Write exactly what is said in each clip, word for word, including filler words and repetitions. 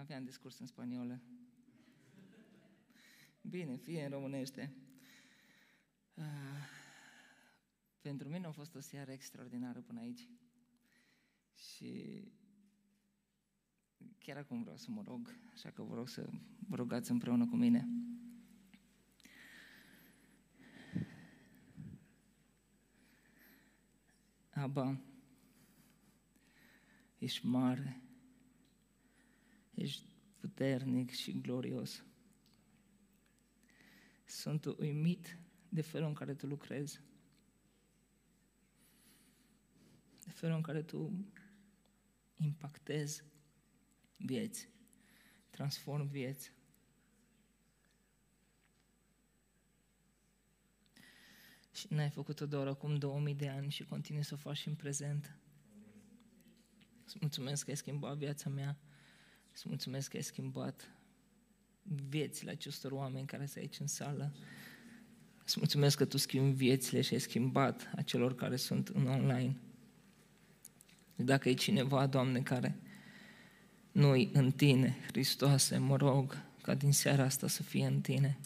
Aveam discurs în spaniolă. Bine, fie în românește. Uh, pentru mine a fost o seară extraordinară până aici. Și chiar acum vreau să mă rog, așa că vă rog să vă rugați împreună cu mine. Abba, ești mare, ești puternic și glorios. Sunt uimit de felul în care Tu lucrezi, de felul în care Tu impactezi vieți, transformi vieți. Și n-ai făcut-o doar acum două mii de ani și continui să o faci și în prezent. Îți mulțumesc că ai schimbat viața mea, îți mulțumesc că ai schimbat viețile acestor oameni care sunt aici în sală. Îți mulțumesc că Tu schimbi viețile și ai schimbat acelor care sunt în online. Dacă e cineva, Doamne, care nu-i în Tine, Hristoase, mă rog ca din seara asta să fie în Tine.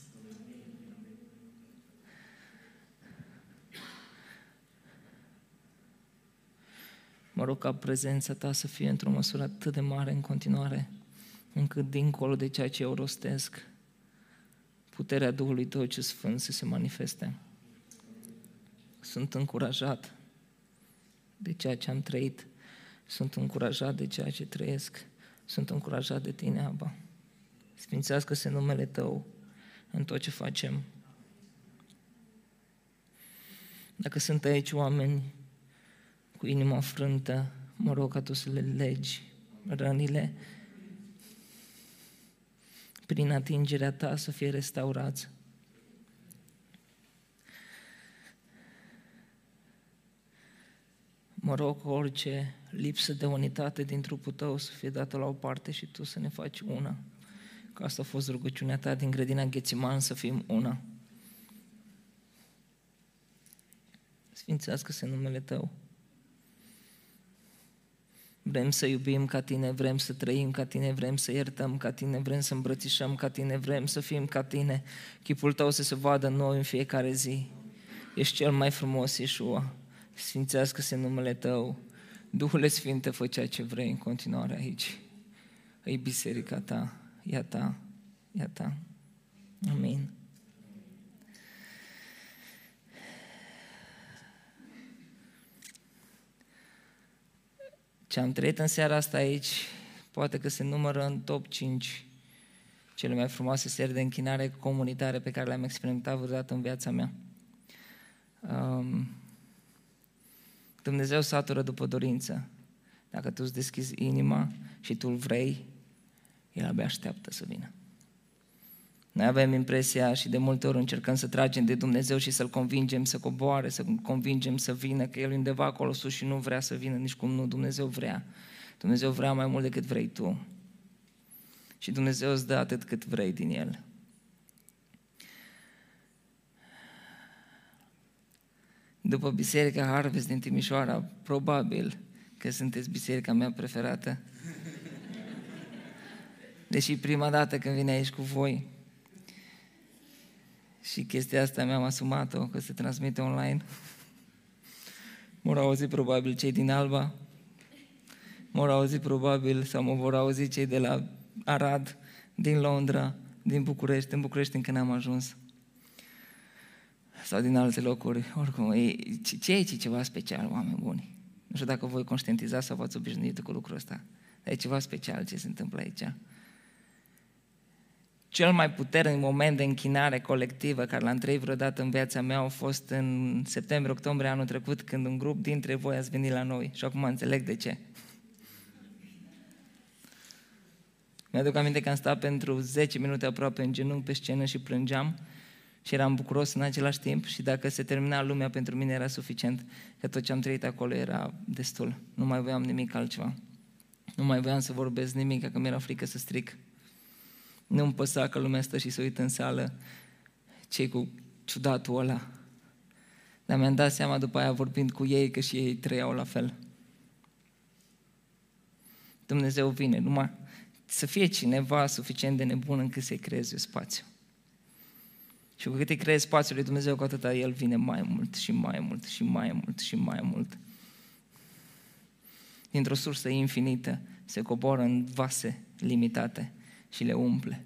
Mă rog ca prezența Ta să fie într-o măsură atât de mare în continuare, încât dincolo de ceea ce eu rostesc, puterea Duhului Tău ce Sfânt să se manifeste. Sunt încurajat de ceea ce am trăit, sunt încurajat de ceea ce trăiesc, sunt încurajat de Tine, Abba. Sfințească-se numele Tău în tot ce facem. Dacă sunt aici oameni cu inima frântă, mă rog ca Tu să le legi rănile, prin atingerea Ta să fie restaurați. Mă rog orice lipsă de unitate din trupul Tău să fie dată la o parte și Tu să ne faci una. Că asta a fost rugăciunea Ta din grădina Ghețiman, să fim una. Sfințească-se numele Tău. Vrem să iubim ca Tine, vrem să trăim ca Tine, vrem să iertăm ca Tine, vrem să îmbrățișăm ca Tine, vrem să fim ca Tine. Chipul Tău să se vadă în noi în fiecare zi. Ești cel mai frumos, Iesua. Sfințească-se numele Tău. Duhule Sfinte, fă ceea ce vrei în continuare aici. E biserica Ta, ea Ta, ea Ta. Amin. Ce am trăit în seara asta aici, poate că se numără în top cinci cele mai frumoase seri de închinare comunitare pe care le-am experimentat vreodată în viața mea. Um, Dumnezeu satură după dorință. Dacă tu îți deschizi inima și tu îl vrei, El abia așteaptă să vină. Noi avem impresia și de multe ori încercăm să tragem de Dumnezeu și să-L convingem să coboare, să convingem să vină, că El e undeva acolo sus și nu vrea să vină, nici cum nu, Dumnezeu vrea. Dumnezeu vrea mai mult decât vrei tu. Și Dumnezeu îți dă atât cât vrei din El. După Biserica Harvest din Timișoara, probabil că sunteți biserica mea preferată. Deși prima dată când vine aici cu voi, și chestia asta mi-am asumat-o, că se transmite online. M-au auzit probabil cei din Alba, m-au auzit probabil, sau mă vor auzi cei de la Arad, din Londra, din București, în București încă n-am ajuns. Sau din alte locuri, oricum, e, ce e ceva special, oameni buni? Nu știu dacă voi conștientizați sau v-ați obișnuit cu lucrul ăsta, dar e ceva special ce se întâmplă aici. Cel mai puternic moment de închinare colectivă care l-am trăit vreodată în viața mea a fost în septembrie-octombrie anul trecut, când un grup dintre voi ați venit la noi și acum înțeleg de ce. Mi-aduc aminte că am stat pentru zece minute aproape în genunchi pe scenă și plângeam și eram bucuros în același timp și dacă se termina lumea pentru mine era suficient, că tot ce am trăit acolo era destul. Nu mai voiam nimic altceva. Nu mai voiam să vorbesc nimic, că mi-era frică să stric. Nu-mi păsa că lumea stă și se uită în sală, ce cu ciudatul ăla. Dar mi-am dat seama după aia, vorbind cu ei, că și ei trăiau la fel. Dumnezeu vine, numai să fie cineva suficient de nebun încât să-i creeze spațiu. Și cu cât îi creezi spațiul lui Dumnezeu, cu atâta El vine mai mult și mai mult și mai mult și mai mult. Dintr-o sursă infinită se coboară în vase limitate și le umple.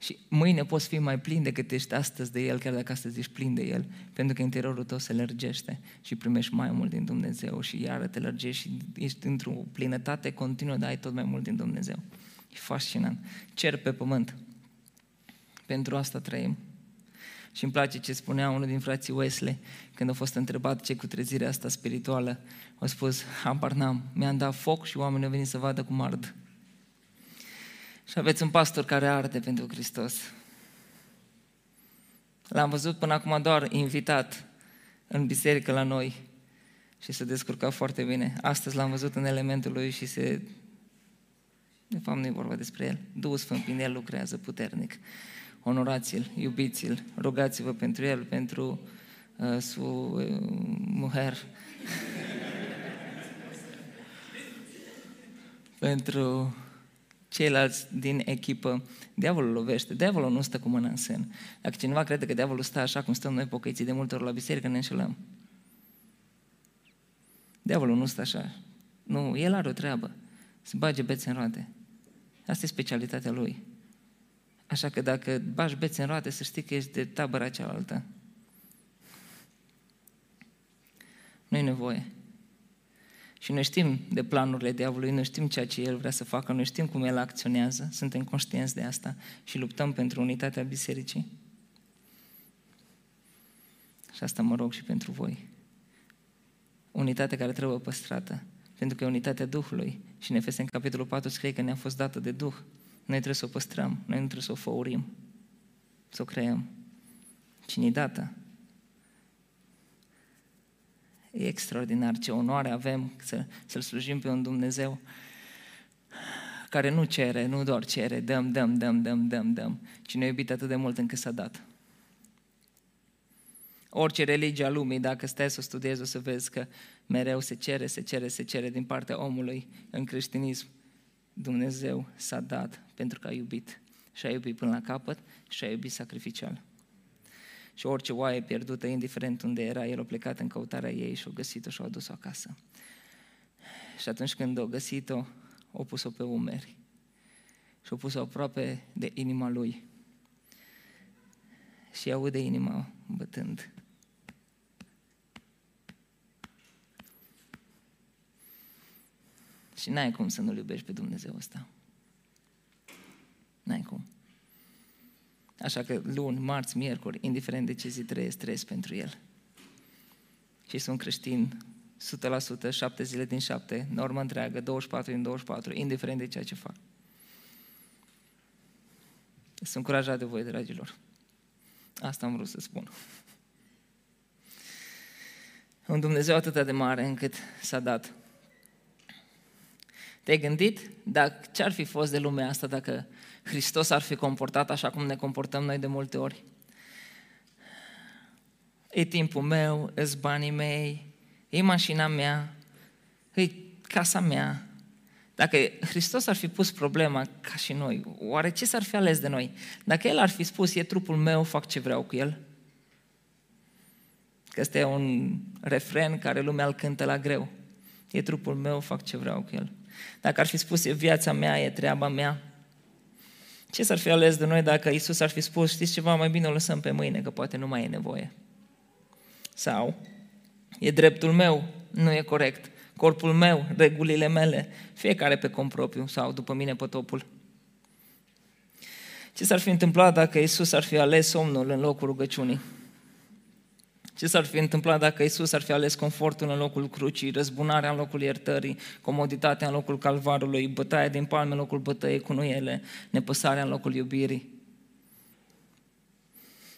Și mâine poți fi mai plin decât ești astăzi de El, chiar dacă astăzi ești plin de El, pentru că interiorul tău se lărgește și primești mai mult din Dumnezeu și iară te lărgești și ești într-o plinătate continuă, dar ai tot mai mult din Dumnezeu. E fascinant. Cer pe pământ. Pentru asta trăim. Și îmi place ce spunea unul din frații Wesley când a fost întrebat ce cu trezirea asta spirituală. A spus, habar n-am, mi-am dat foc și oamenii au venit să vadă cum ard. Și aveți un pastor care arde pentru Hristos. L-am văzut până acum doar invitat în biserică la noi și se descurca foarte bine. Astăzi l-am văzut în elementul lui și se... De fapt nu e vorba despre el. Duhul Sfânt prin el lucrează puternic. Onorați-l, iubiți-l, rugați-vă pentru el, pentru uh, su uh, muher, pentru ceilalți din echipă. Diavolul lovește, diavolul nu stă cu mâna în sân. Dacă cineva crede că diavolul stă așa cum stăm noi pocăiții de multe ori la biserică, ne înșelăm. Diavolul nu stă așa. Nu, el are o treabă, se bage bețe în roate. Asta e specialitatea lui. Așa că dacă bași bețe în roate, să știi că ești de tabăra cealaltă. Nu-i nevoie. Și noi știm de planurile diavolului, noi știm ceea ce el vrea să facă, noi știm cum el acționează, suntem conștienți de asta și luptăm pentru unitatea bisericii. Și asta mă rog și pentru voi. Unitatea care trebuie păstrată, pentru că e unitatea Duhului. Și în Efeseni, în capitolul patru, scrie că ne-a fost dată de Duh. Noi trebuie să o păstrăm, noi nu trebuie să o făurim, să o creăm. Cine-i dată? E extraordinar, ce onoare avem să, să-L slujim pe un Dumnezeu care nu cere, nu doar cere, dăm, dăm, dăm, dăm, dăm, dăm, ci ne-a iubit atât de mult încât s-a dat. Orice religie a lumii, dacă stai să o studiezi, o să vezi că mereu se cere, se cere, se cere din partea omului în creștinism. Dumnezeu s-a dat pentru că a iubit și a iubit până la capăt și a iubit sacrificial. Și orice oaie pierdută, indiferent unde era, el a plecat în căutarea ei și a găsit-o și a adus-o acasă. Și atunci când a găsit-o, a pus-o pe umeri și a pus-o aproape de inima lui. Și aude inima bătând. Și n-ai cum să nu-L iubești pe Dumnezeu ăsta. N-ai cum. Așa că luni, marți, miercuri, indiferent de ce zi trăiesc, trăiesc pentru El. Și sunt creștin o sută la sută, șapte zile din șapte, normă întreagă, douăzeci și patru din douăzeci și patru, indiferent de ceea ce fac. Sunt încurajat de voi, dragilor. Asta am vrut să spun. Un Dumnezeu atât de mare încât s-a dat. Te-ai gândit dacă, ce-ar fi fost de lumea asta dacă Hristos ar fi comportat așa cum ne comportăm noi de multe ori? E timpul meu, e banii mei, e mașina mea, e casa mea. Dacă Hristos ar fi pus problema ca și noi, oare ce s-ar fi ales de noi? Dacă El ar fi spus, e trupul meu, fac ce vreau cu el? Că ăsta e un refren care lumea îl cântă la greu. E trupul meu, fac ce vreau cu el. Dacă ar fi spus, e viața mea, e treaba mea, ce s-ar fi ales de noi dacă Iisus ar fi spus, știți ceva, mai bine o lăsăm pe mâine, că poate nu mai e nevoie? Sau, e dreptul meu, nu e corect, corpul meu, regulile mele, fiecare pe cont propriu sau după mine potopul. Ce s-ar fi întâmplat dacă Iisus ar fi ales somnul în locul rugăciunii? Ce s-ar fi întâmplat dacă Iisus ar fi ales confortul în locul crucii, răzbunarea în locul iertării, comoditatea în locul calvarului, bătaia din palme în locul bătăiei cu nuiele, nepăsarea în locul iubirii?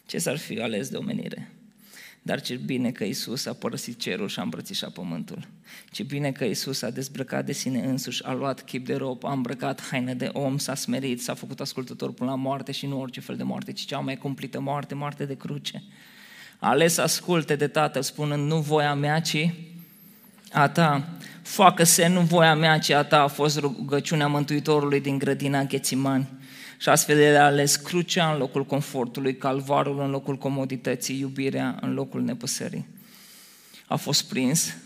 Ce s-ar fi ales de omenire? Dar ce bine că Iisus a părăsit cerul și a îmbrățișat pământul. Ce bine că Iisus a dezbrăcat de sine însuși, a luat chip de rob, a îmbrăcat haine de om, s-a smerit, s-a făcut ascultător până la moarte și nu orice fel de moarte, ci cea mai cumplită moarte, moarte de cruce. A ales să asculte de Tatăl spunând, nu voia mea, ci a ta. facă-se nu voia mea, ci a ta, a fost rugăciunea Mântuitorului din grădina Ghețimani. Și astfel el a ales crucea în locul confortului, calvarul în locul comodității, iubirea în locul nepăsării. A fost prins,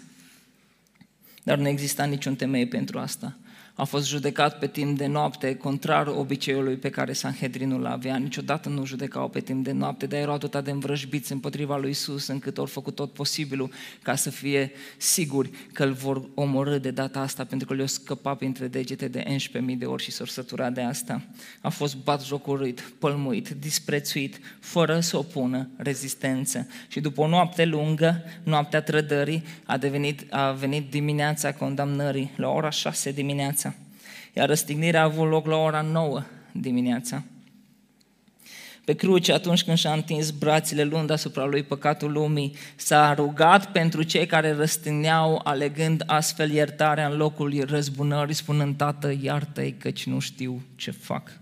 dar nu exista niciun temei pentru asta. A fost judecat pe timp de noapte, contrar obiceiului pe care Sanhedrinul l-avea. Niciodată nu judecau pe timp de noapte, dar erau tot de învrăjbiți împotriva lui Iisus, încât ori făcut tot posibilul ca să fie siguri că îl vor omorâ de data asta, pentru că le-o scăpa printre degete de unsprezece mii de ori și s-au săturat de asta. A fost batjocorit, pălmuit, disprețuit, fără să opună rezistență. Și după o noapte lungă, noaptea trădării, a, devenit, a venit dimineața condamnării, la ora șase dimineața. Iar răstignirea a avut loc la ora nouă dimineața. Pe cruce, atunci când și-a întins brațele luând asupra lui păcatul lumii, s-a rugat pentru cei care răstigneau, alegând astfel iertarea în locul răzbunării, spunând: Tată, iartă-i, căci nu știu ce fac.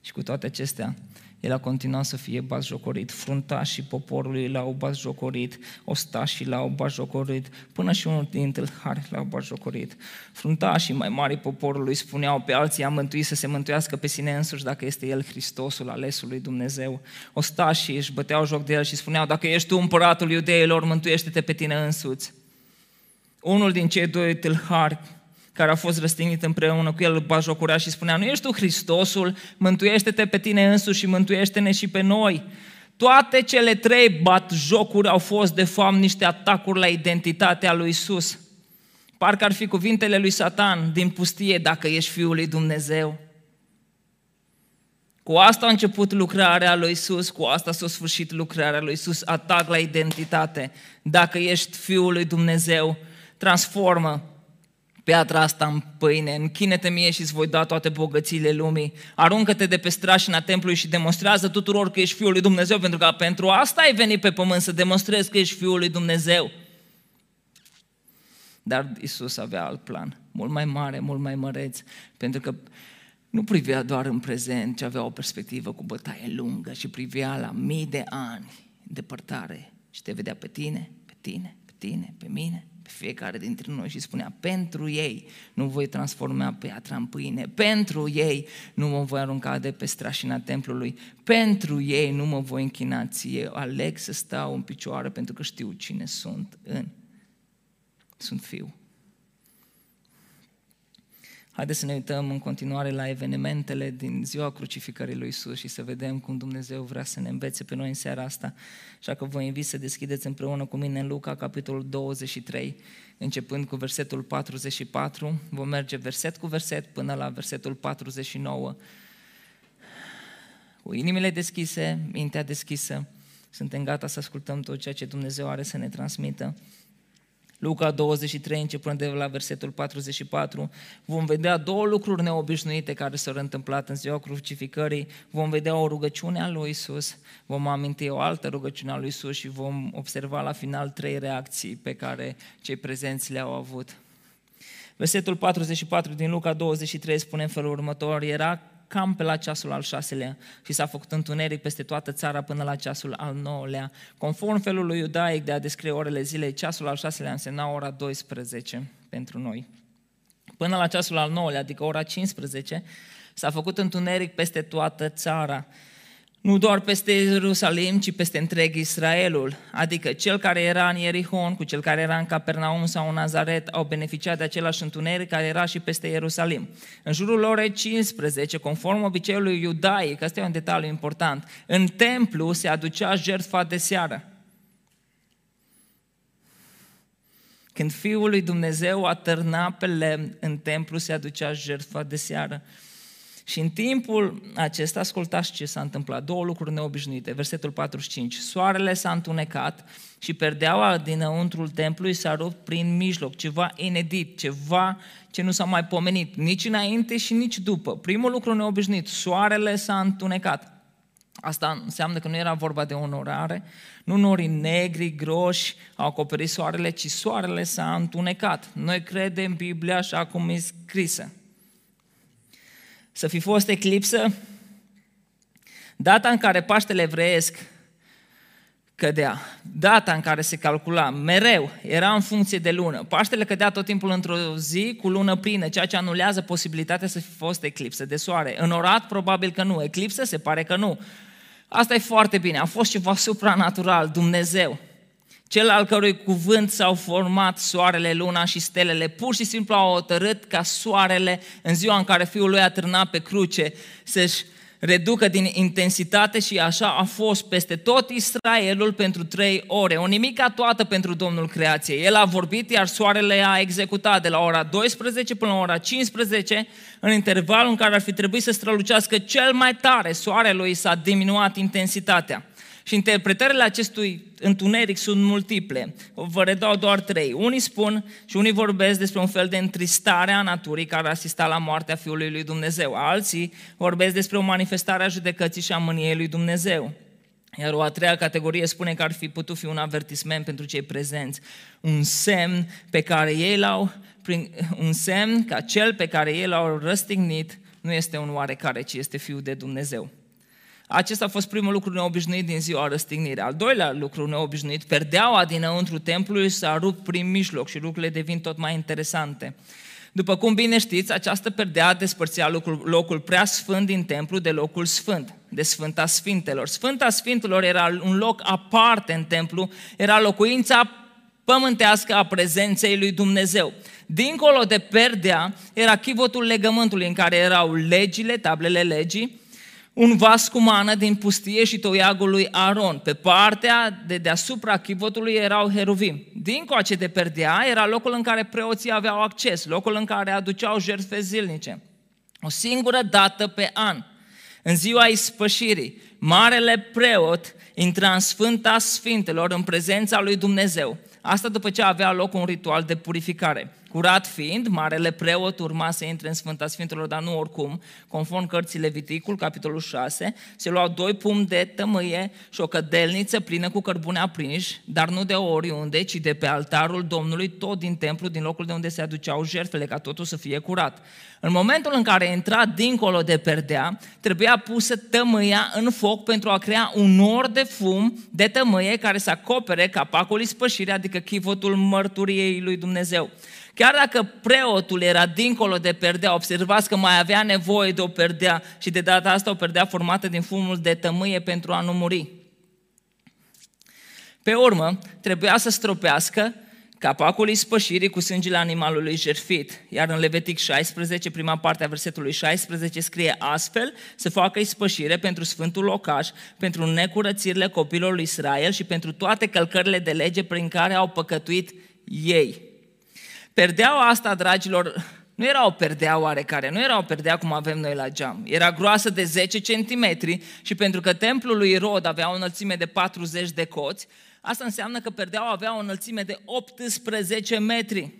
Și cu toate acestea, el a continuat să fie batjocorit, fruntașii poporului l-au batjocorit, ostașii l-au batjocorit, până și unul din tâlhari l-au batjocorit. Fruntașii mai mari poporului spuneau: pe alții i-a mântuit, să se mântuiască pe sine însuși dacă este el Hristosul, alesul lui Dumnezeu. Ostașii își băteau joc de el și spuneau: dacă ești tu împăratul iudeilor, mântuiește-te pe tine însuți. Unul din cei doi tâlhari care a fost răstignit împreună cu el îl batjocorea și spunea: nu ești tu Hristosul, mântuiește-te pe tine însuși și mântuiește-ne și pe noi. Toate cele trei batjocuri au fost de fapt niște atacuri la identitatea lui Iisus. Parcă ar fi cuvintele lui Satan din pustie: dacă ești Fiul lui Dumnezeu. Cu asta a început lucrarea lui Iisus, cu asta s-a sfârșit lucrarea lui Iisus, atac la identitate. Dacă ești Fiul lui Dumnezeu, transformă piatra asta în pâine, închine-te mie și îți voi da toate bogățiile lumii, aruncă-te de pe strașina templului și demonstrează tuturor că ești Fiul lui Dumnezeu, pentru că pentru asta ai venit pe pământ, să demonstrezi că ești Fiul lui Dumnezeu. Dar Iisus avea alt plan, mult mai mare, mult mai măreț, pentru că nu privea doar în prezent, ci avea o perspectivă cu bătaie lungă și privea la mii de ani depărtare și te vedea pe tine, pe tine, pe tine, pe mine, pe fiecare dintre noi și spunea: pentru ei nu voi transforma piatra în pâine, pentru ei nu mă voi arunca de pe strașina templului, pentru ei nu mă voi închina ție, aleg să stau în picioare pentru că știu cine sunt în. Sunt fiu. Haideți să ne uităm în continuare la evenimentele din ziua crucificării lui Iisus și să vedem cum Dumnezeu vrea să ne învețe pe noi în seara asta. Așa că vă invit să deschideți împreună cu mine în Luca, capitolul douăzeci și trei, începând cu versetul patruzeci și patru. Vom merge verset cu verset până la versetul patruzeci și nouă. Cu inimile deschise, mintea deschisă, suntem gata să ascultăm tot ceea ce Dumnezeu are să ne transmită. Luca douăzeci și trei, începând de la versetul patruzeci și patru, vom vedea două lucruri neobișnuite care s-au întâmplat în ziua crucificării, vom vedea o rugăciune a lui Iisus, vom aminti o altă rugăciune a lui Iisus și vom observa la final trei reacții pe care cei prezenți le-au avut. Versetul patruzeci și patru din Luca douăzeci și trei spune în felul următor: era cam pe la ceasul al șaselea și s-a făcut întuneric peste toată țara până la ceasul al nouălea. Conform felului iudaic de a descrie orele zilei, ceasul al șaselea însemna ora douăsprezece pentru noi. Până la ceasul al nouălea, adică ora cincisprezece, s-a făcut întuneric peste toată țara. Nu doar peste Ierusalim, ci peste întreg Israelul. Adică cel care era în Ierihon cu cel care era în Capernaum sau în Nazaret au beneficiat de același întuneric care era și peste Ierusalim. În jurul orei cincisprezece, conform obiceiului iudaic, asta e un detaliu important, în templu se aducea jertfa de seară. Când Fiul lui Dumnezeu atârna pe lemn, în templu se aducea jertfa de seară. Și în timpul acesta, ascultați ce s-a întâmplat, două lucruri neobișnuite. Versetul patruzeci și cinci, soarele s-a întunecat și perdeaua dinăuntrul templului s-a rupt prin mijloc, ceva inedit, ceva ce nu s-a mai pomenit, nici înainte și nici după. Primul lucru neobișnuit, soarele s-a întunecat. Asta înseamnă că nu era vorba de o norare, nu norii negri, groși au acoperit soarele, ci soarele s-a întunecat. Noi credem Biblia așa cum e scrisă. Să fi fost eclipsă, data în care Paștele evreiesc cădea. Data în care se calcula mereu era în funcție de lună. Paștele cădea tot timpul într-o zi cu lună plină, ceea ce anulează posibilitatea să fi fost eclipsă de soare. Înorat, probabil că nu. Eclipsă? Se pare că nu. Asta e foarte bine. A fost ceva supranatural, Dumnezeu, cel al cărui cuvânt s-au format soarele, luna și stelele, pur și simplu au hotărât ca soarele, în ziua în care Fiul lui a târnat pe cruce, să-și reducă din intensitate și așa a fost peste tot Israelul pentru trei ore. O nimica toată pentru Domnul creației. El a vorbit, iar soarele a executat de la ora douăsprezece până la ora cincisprezece, în intervalul în care ar fi trebuit să strălucească cel mai tare. Soarelui s-a diminuat intensitatea. Și interpretările acestui întuneric sunt multiple. Vă redau doar trei. Unii spun și unii vorbesc despre un fel de întristare a naturii care asista la moartea Fiului lui Dumnezeu. Alții vorbesc despre o manifestare a judecății și a mâniei lui Dumnezeu. Iar o a treia categorie spune că ar fi putut fi un avertisment pentru cei prezenți. Un semn pe care ei l-au, un semn că cel pe care ei l-au răstignit nu este un oarecare, ci este Fiul de Dumnezeu. Acesta a fost primul lucru neobișnuit din ziua răstignirii. Al doilea lucru neobișnuit, perdeaua dinăuntru templului s-a rupt prin mijloc și lucrurile devin tot mai interesante. După cum bine știți, această perdea despărțea locul, locul prea sfânt din templu de locul sfânt, de Sfânta Sfintelor. Sfânta Sfintelor era un loc aparte în templu, era locuința pământească a prezenței lui Dumnezeu. Dincolo de perdea era chivotul legământului în care erau legile, tablele legii, un vas cu mană din pustie și toiagul lui Aron. Pe partea de deasupra chivotului erau heruvim. Dincoace de perdea era locul în care preoții aveau acces, locul în care aduceau jertfe zilnice. O singură dată pe an, în ziua ispășirii, marele preot intra în Sfânta Sfintelor în prezența lui Dumnezeu. Asta după ce avea loc un ritual de purificare. Curat fiind, marele preot urma să intre în Sfânta Sfintelor, dar nu oricum. Conform cărții Leviticul, capitolul șase, se luau doi pumni de tămâie și o cădelniță plină cu cărbune aprinși, dar nu de oriunde, ci de pe altarul Domnului, tot din templu, din locul de unde se aduceau jertfele, ca totul să fie curat. În momentul în care intra dincolo de perdea, trebuia pusă tămâia în foc pentru a crea un nor de fum de tămâie care să acopere capacul ispășirii, adică chivotul mărturiei lui Dumnezeu. Chiar dacă preotul era dincolo de perdea, observați că mai avea nevoie de o perdea și de data asta o perdea formată din fumul de tămâie pentru a nu muri. Pe urmă, trebuia să stropească capacul ispășirii cu sângele animalului jertfit. Iar în Levitic șaisprezece, prima parte a versetului șaisprezece, scrie astfel: să facă ispășire pentru sfântul locaș, pentru necurățirile copilor lui Israel și pentru toate călcările de lege prin care au păcătuit ei. Perdeaua asta, dragilor, nu era o perdea oarecare, nu era o perdea cum avem noi la geam. Era groasă de zece centimetri și pentru că templul lui Irod avea o înălțime de patruzeci de coți, asta înseamnă că perdeaua avea o înălțime de optsprezece metri.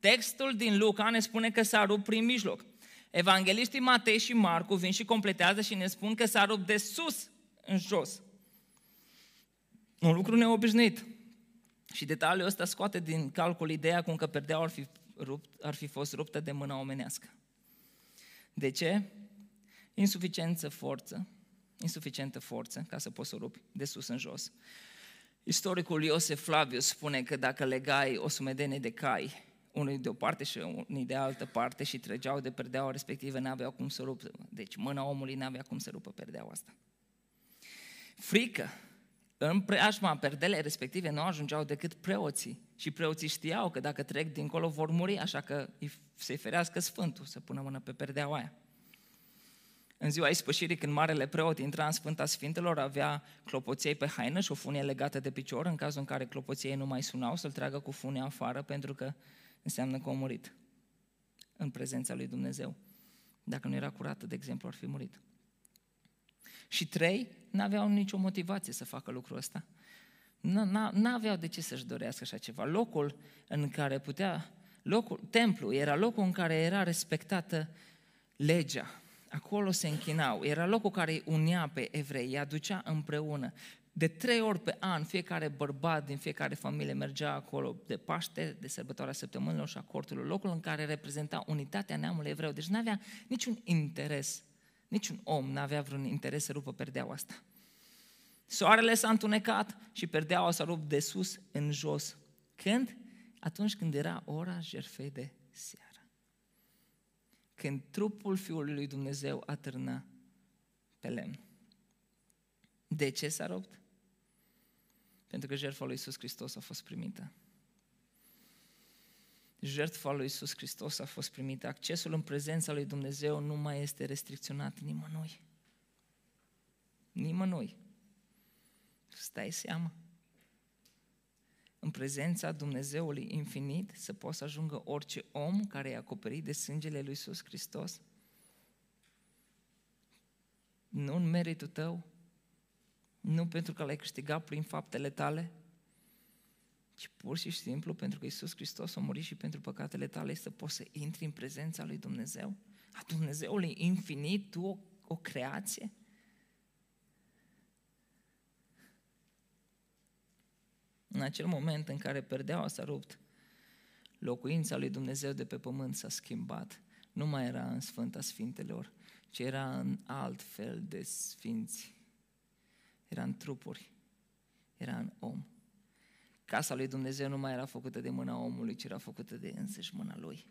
Textul din Luca ne spune că s-a rupt prin mijloc. Evangheliștii Matei și Marcu vin și completează și ne spun că s-a rupt de sus în jos. Un lucru neobișnuit. Și detaliul ăsta scoate din calcul ideea cum că perdeaua ar fi, rupt, ar fi fost ruptă de mâna omenească. De ce? Insuficientă forță, insuficientă forță ca să poți să o rupi de sus în jos. Istoricul Iosef Flavius spune că dacă legai o sumedenie de cai, unii de o parte și unii de altă parte și trăgeau de perdeaua respectivă, n-aveau cum să rupă. Deci mâna omului n-avea cum să rupă perdeaua asta. Frică. În preajma perdelei respective nu ajungeau decât preoții. Și preoții știau că dacă trec dincolo vor muri, așa că se ferească Sfântul să pună mână pe perdeaua aia. În ziua ispășirii, când marele preot intra în Sfânta Sfintelor, avea clopoței pe haină și o funie legată de picior, în cazul în care clopoței nu mai sunau, să-l tragă cu funia afară, pentru că înseamnă că a murit în prezența lui Dumnezeu. Dacă nu era curată, de exemplu, ar fi murit. Și trei, n-aveau nicio motivație să facă lucrul ăsta. N-aveau de ce să-și dorească așa ceva. Locul în care putea, locul, templul era locul în care era respectată legea. Acolo se închinau. Era locul care îi unea pe evrei, îi aducea împreună. De trei ori pe an, fiecare bărbat din fiecare familie mergea acolo de Paște, de sărbătoarea săptămânilor și a cortului, locul în care reprezenta unitatea neamului evreu. Deci n-avea niciun interes. Niciun om n-avea vreun interes să rupă perdeaua asta. Soarele s-a întunecat și perdeaua s-a rupt de sus în jos. Când? Atunci când era ora jertfei de seară. Când trupul Fiului lui Dumnezeu atârna pe lemn. De ce s-a rupt? Pentru că jertfa lui Iisus Hristos a fost primită. Jertfa lui Iisus Hristos a fost primită. Accesul în prezența lui Dumnezeu nu mai este restricționat nimănui. Nimănui. Să-ți dai seama. În prezența Dumnezeului infinit să poți să ajungă orice om care e acoperit de sângele lui Iisus Hristos. Nu în meritul tău, nu pentru că l-ai câștigat prin faptele tale, ci pur și simplu pentru că Iisus Hristos a murit și pentru păcatele tale să poți să intri în prezența lui Dumnezeu, a Dumnezeului infinit, tu o, o creație. În acel moment în care perdeaua s-a rupt, locuința lui Dumnezeu de pe pământ s-a schimbat. Nu mai era în Sfânta Sfintelor, ci era în alt fel de sfinți. Era în trupuri, era în om. Casa lui Dumnezeu nu mai era făcută de mâna omului, ci era făcută de însăși mâna lui.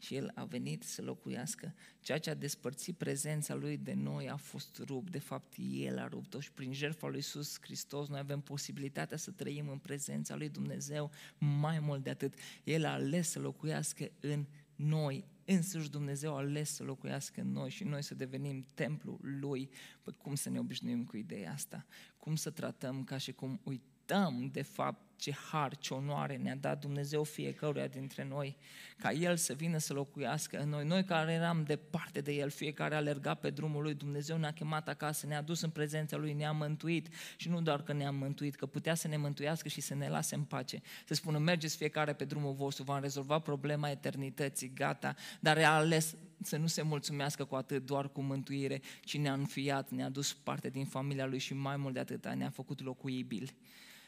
Și el a venit să locuiască. Ceea ce a despărțit prezența lui de noi a fost rupt. De fapt, el a rupt-o și prin jertfa lui Iisus Hristos noi avem posibilitatea să trăim în prezența lui Dumnezeu. Mai mult de atât, el a ales să locuiască în noi. Însuși Dumnezeu a ales să locuiască în noi și noi să devenim templul lui. Păi cum să ne obișnuim cu ideea asta? Cum să tratăm ca și cum uităm? Dăm, de fapt, ce har, ce onoare ne-a dat Dumnezeu fiecăruia dintre noi, ca El să vină să locuiască în noi. Noi care eram departe de El, fiecare a alergat pe drumul Lui, Dumnezeu ne-a chemat acasă, ne-a dus în prezența Lui, ne-a mântuit și nu doar că ne-a mântuit, că putea să ne mântuiască și să ne lase în pace. Să spună, mergeți fiecare pe drumul vostru, v-am rezolvat problema eternității, gata, dar a ales să nu se mulțumească cu atât, doar cu mântuire, ci ne-a înfiat, ne-a dus parte din familia Lui și mai mult de atât, ne-a făcut locuibili.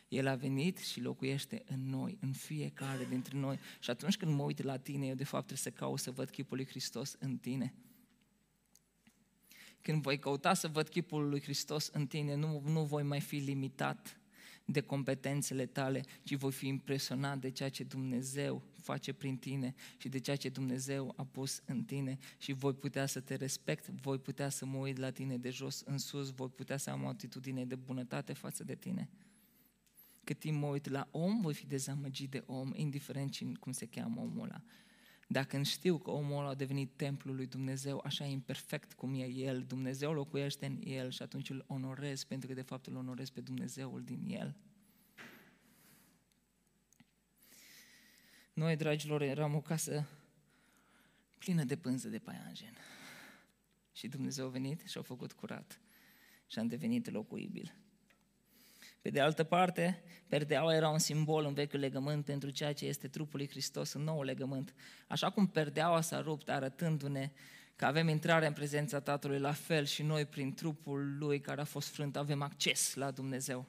El a venit și locuiește în noi, în fiecare dintre noi. Și atunci când mă uit la tine, eu de fapt trebuie să caut să văd chipul lui Hristos în tine. Când voi căuta să văd chipul lui Hristos în tine, nu, nu voi mai fi limitat de competențele tale, ci voi fi impresionat de ceea ce Dumnezeu face prin tine și de ceea ce Dumnezeu a pus în tine și voi putea să te respect, voi putea să mă uit la tine de jos în sus, voi putea să am o atitudine de bunătate față de tine. Cât timp mă uit la om, voi fi dezamăgit de om, indiferent cum se cheamă omul ăla. Dacă știu că omul ăla a devenit templul lui Dumnezeu, așa imperfect cum e el, Dumnezeu locuiește în el și atunci îl onorez, pentru că de fapt îl onorez pe Dumnezeul din el. Noi, dragilor, eram o casă plină de pânză de paianjen. Și Dumnezeu a venit și a făcut curat și am devenit locuibil. Pe de altă parte, perdeaua era un simbol în vechiul legământ pentru ceea ce este trupul lui Hristos în noul legământ. Așa cum perdeaua s-a rupt arătându-ne că avem intrare în prezența Tatălui, la fel și noi prin trupul Lui care a fost frânt avem acces la Dumnezeu.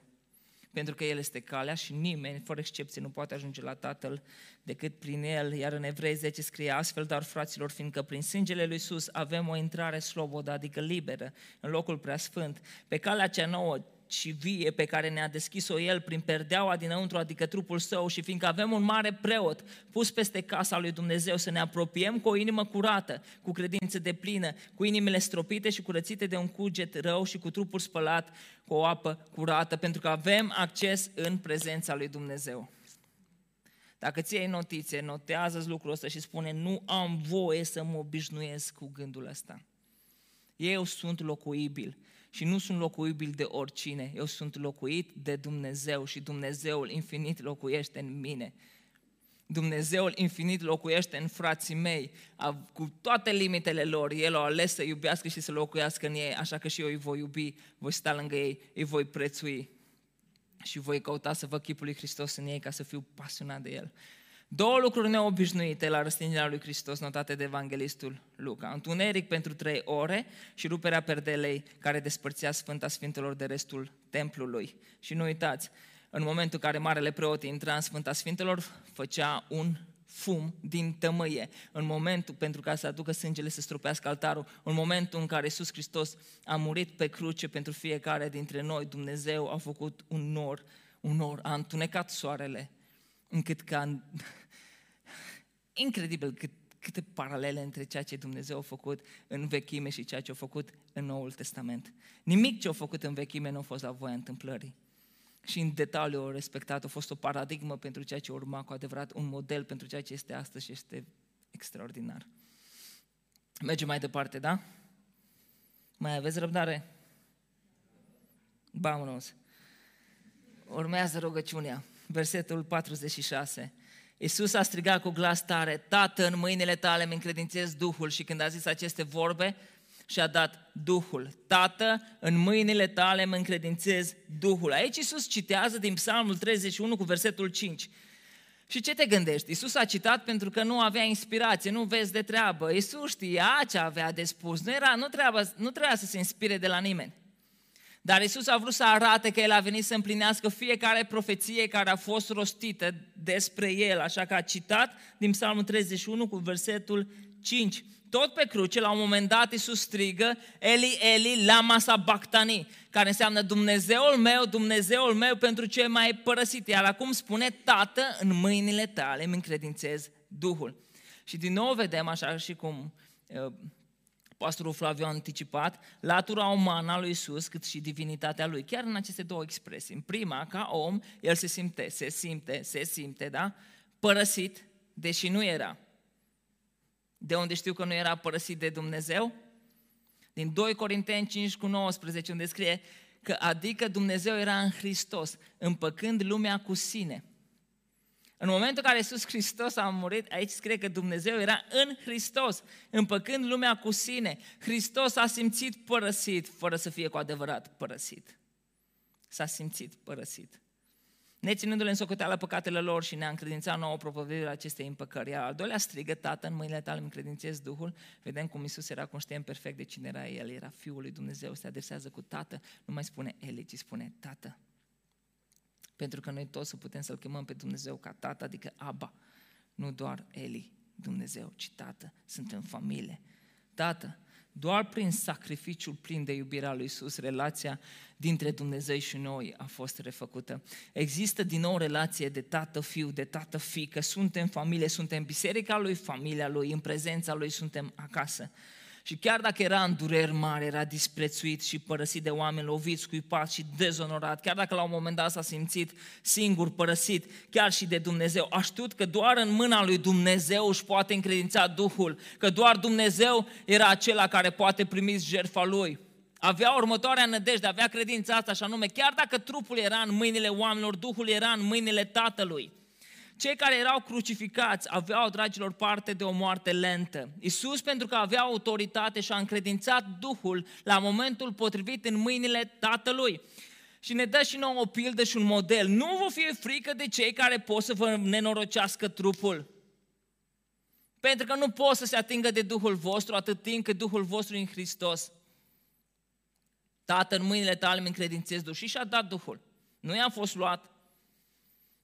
Pentru că El este calea și nimeni, fără excepție, nu poate ajunge la Tatăl decât prin El. Iar în Evrei zece scrie astfel, dar fraților, fiindcă prin sângele lui Iisus avem o intrare slobodă, adică liberă, în locul preasfânt, pe calea cea nouă, și vie pe care ne-a deschis-o El prin perdeaua dinăuntru, adică trupul Său, și fiindcă avem un mare preot pus peste casa lui Dumnezeu, să ne apropiem cu o inimă curată, cu credință deplină, cu inimile stropite și curățite de un cuget rău și cu trupul spălat cu o apă curată, pentru că avem acces în prezența lui Dumnezeu. Dacă ți iei notițe, notează-ți lucrul ăsta și spune, nu am voie să mă obișnuiesc cu gândul ăsta. Eu sunt locuibil. Și nu sunt locuibil de oricine, eu sunt locuit de Dumnezeu și Dumnezeul infinit locuiește în mine. Dumnezeul infinit locuiește în frații mei, cu toate limitele lor, El a ales să iubească și să locuiască în ei, așa că și eu îi voi iubi, voi sta lângă ei, îi voi prețui și voi căuta să văd chipul lui Hristos în ei ca să fiu pasionat de El. Două lucruri neobișnuite la răstignirea lui Hristos notate de evanghelistul Luca. Întuneric pentru trei ore și ruperea perdelei care despărțea Sfânta Sfintelor de restul templului. Și nu uitați, în momentul în care marele preot intra în Sfânta Sfintelor, făcea un fum din tămâie, în momentul, pentru ca să aducă sângele să stropească altarul, în momentul în care Iisus Hristos a murit pe cruce pentru fiecare dintre noi, Dumnezeu a făcut un nor, un nor, a întunecat soarele, încât ca... Incredibil cât, câte paralele între ceea ce Dumnezeu a făcut în vechime și ceea ce a făcut în Noul Testament. Nimic ce a făcut în vechime nu a fost la voia întâmplării. Și în detaliu o respectat, a fost o paradigmă pentru ceea ce urma cu adevărat, un model pentru ceea ce este astăzi și este extraordinar. Mergem mai departe, da? Mai aveți răbdare? Vamonos! Urmează rugăciunea, versetul patruzeci și șase. Iisus a strigat cu glas tare: Tată, în mâinile tale îmi încredințez Duhul. Și când a zis aceste vorbe, și-a dat Duhul. Tată, în mâinile tale îmi încredințez Duhul. Aici Iisus citează din Psalmul treizeci și unu cu versetul cinci. Și ce te gândești? Iisus a citat pentru că nu avea inspirație, nu vezi de treabă. Iisus știa ce avea de spus, nu, era, nu, treaba, nu trebuia să se inspire de la nimeni. Dar Iisus a vrut să arate că El a venit să împlinească fiecare profeție care a fost rostită despre El, așa că a citat din Psalmul treizeci și unu cu versetul cinci. Tot pe cruce, la un moment dat, Iisus strigă: Eli, Eli, lama sabachthani, care înseamnă Dumnezeul meu, Dumnezeul meu, pentru ce m-ai părăsit. Iar acum spune: Tată, în mâinile tale îmi încredințez Duhul. Și din nou vedem, așa și cum pastorul Flaviu a anticipat, latura umană a lui Iisus, cât și divinitatea lui, chiar în aceste două expresii. În prima, ca om, el se simte, se simte, se simte, da? Părăsit, deși nu era. De unde știu că nu era părăsit de Dumnezeu? Din doi Corinteni cinci cu nouăsprezece, unde scrie că adică Dumnezeu era în Hristos, împăcând lumea cu sine. În momentul în care Iisus Hristos a murit, aici scrie că Dumnezeu era în Hristos, împăcând lumea cu sine. Hristos a simțit părăsit, fără să fie cu adevărat părăsit. S-a simțit părăsit. Ne ținându-le în socoteală păcatele lor și ne-a încredințat nouă propovăduirea acestei împăcări. Iar al doilea strigă: Tată, în mâinile tale îmi încredințez Duhul. Vedem cum Iisus era conștient perfect de cine era El, era Fiul lui Dumnezeu, se adresează cu Tată, nu mai spune Eli, ci spune Tată. Pentru că noi toți putem să-L chemăm pe Dumnezeu ca Tată, adică Abba, nu doar Eli, Dumnezeu, ci Tată, suntem familie. Tată, doar prin sacrificiul plin de iubirea lui Iisus, relația dintre Dumnezeu și noi a fost refăcută. Există din nou relație de tată-fiu, de tată-fică, suntem familie, suntem biserica lui, familia lui, în prezența lui suntem acasă. Și chiar dacă era în dureri mari, era disprețuit și părăsit de oameni, lovit, scuipat și dezonorat, chiar dacă la un moment dat s-a simțit singur, părăsit, chiar și de Dumnezeu, a știut că doar în mâna lui Dumnezeu își poate încredința Duhul, că doar Dumnezeu era acela care poate primi jertfa Lui. Avea următoarea nădejde, avea credința asta și anume, chiar dacă trupul era în mâinile oamenilor, Duhul era în mâinile Tatălui. Cei care erau crucificați aveau, dragilor, parte de o moarte lentă. Iisus, pentru că avea autoritate, și-a încredințat Duhul la momentul potrivit în mâinile Tatălui. Și ne dă și nouă o pildă și un model. Nu vă fie frică de cei care pot să vă nenorocească trupul. Pentru că nu pot să se atingă de Duhul vostru atât timp cât Duhul vostru e în Hristos. Tată, în mâinile tale îmi încredințez Duhul. Și și-a dat Duhul. Nu i-a fost luat.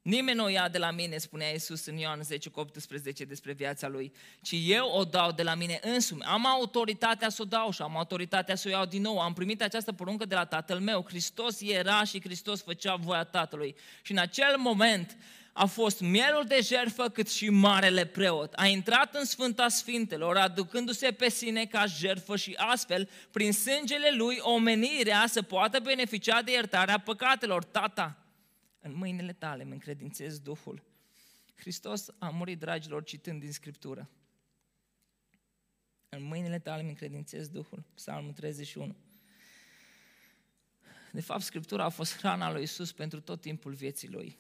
Nimeni nu o ia de la mine, spunea Iisus în Ioan zece, optsprezece despre viața Lui, ci eu o dau de la mine însumi. Am autoritatea să o dau și am autoritatea să o iau din nou. Am primit această poruncă de la Tatăl meu. Hristos era și Hristos făcea voia Tatălui. Și în acel moment a fost mielul de jertfă cât și marele preot. A intrat în Sfânta Sfintelor, aducându-se pe sine ca jertfă și astfel, prin sângele Lui, omenirea să poată beneficia de iertarea păcatelor. Tata, în mâinile tale îmi încredințez Duhul. Hristos a murit, dragilor, citând din Scriptură. În mâinile tale îmi încredințez Duhul. Psalmul treizeci și unu. De fapt, Scriptura a fost hrana lui Iisus pentru tot timpul vieții Lui.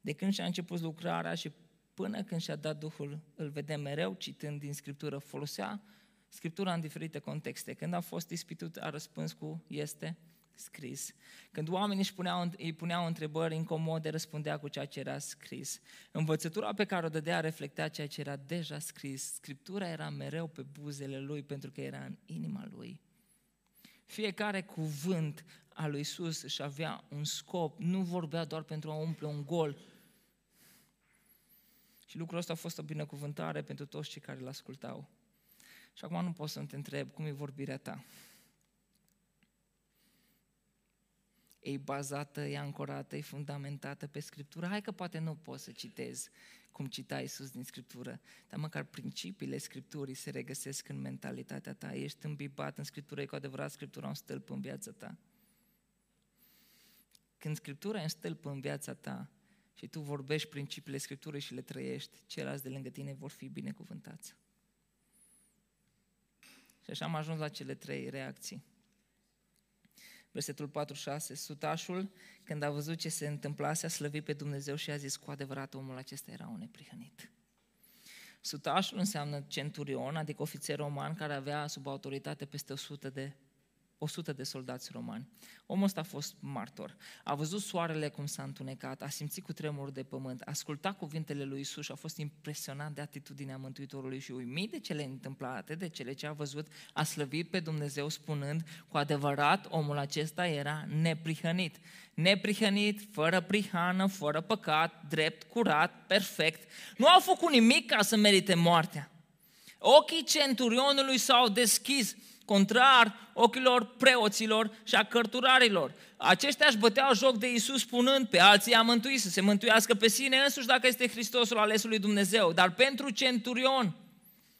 De când și-a început lucrarea și până când și-a dat Duhul, îl vedem mereu citând din Scriptură. Folosea Scriptura în diferite contexte. Când a fost ispitit, a răspuns cu este scris. Când oamenii își puneau, îi puneau întrebări incomode, răspundea cu ceea ce era scris. Învățătura pe care o dădea reflecta ceea ce era deja scris. Scriptura era mereu pe buzele Lui pentru că era în inima Lui. Fiecare cuvânt al lui Iisus își avea un scop, nu vorbea doar pentru a umple un gol. Și lucrul ăsta a fost o binecuvântare pentru toți cei care îl ascultau. Și acum nu pot să te întreb, cum e vorbirea ta? E bazată, e ancorată, e fundamentată pe Scriptură? Hai că poate nu poți să citezi cum cita Iisus din Scriptură, dar măcar principiile Scripturii se regăsesc în mentalitatea ta. Ești îmbibat în Scriptură, e cu adevărat Scriptura un stâlp în viața ta. Când Scriptura e un stâlp în viața ta și tu vorbești principiile Scripturii și le trăiești, ceilalți de lângă tine vor fi binecuvântați. Și așa am ajuns la cele trei reacții. Versetul patruzeci și șase, sutașul, când a văzut ce se întâmplase, a slăvit pe Dumnezeu și a zis, cu adevărat omul acesta era un neprihănit. Sutașul înseamnă centurion, adică ofițer roman care avea sub autoritate peste o sută de soldați romani. Omul ăsta a fost martor. A văzut soarele cum s-a întunecat, a simțit cutremurul de pământ, a ascultat cuvintele lui Iisus și a fost impresionat de atitudinea Mântuitorului și uimit de cele întâmplate, de cele ce a văzut, a slăvit pe Dumnezeu spunând, cu adevărat, omul acesta era neprihănit. Neprihănit, fără prihană, fără păcat, drept, curat, perfect. Nu au făcut nimic ca să merite moartea. Ochii centurionului s-au deschis, contrar ochilor preoților și a cărturarilor. Aceștia își băteau joc de Iisus spunând, pe alții i-a mântuit, să se mântuiască pe sine însuși dacă este Hristosul alesul lui Dumnezeu. Dar pentru centurion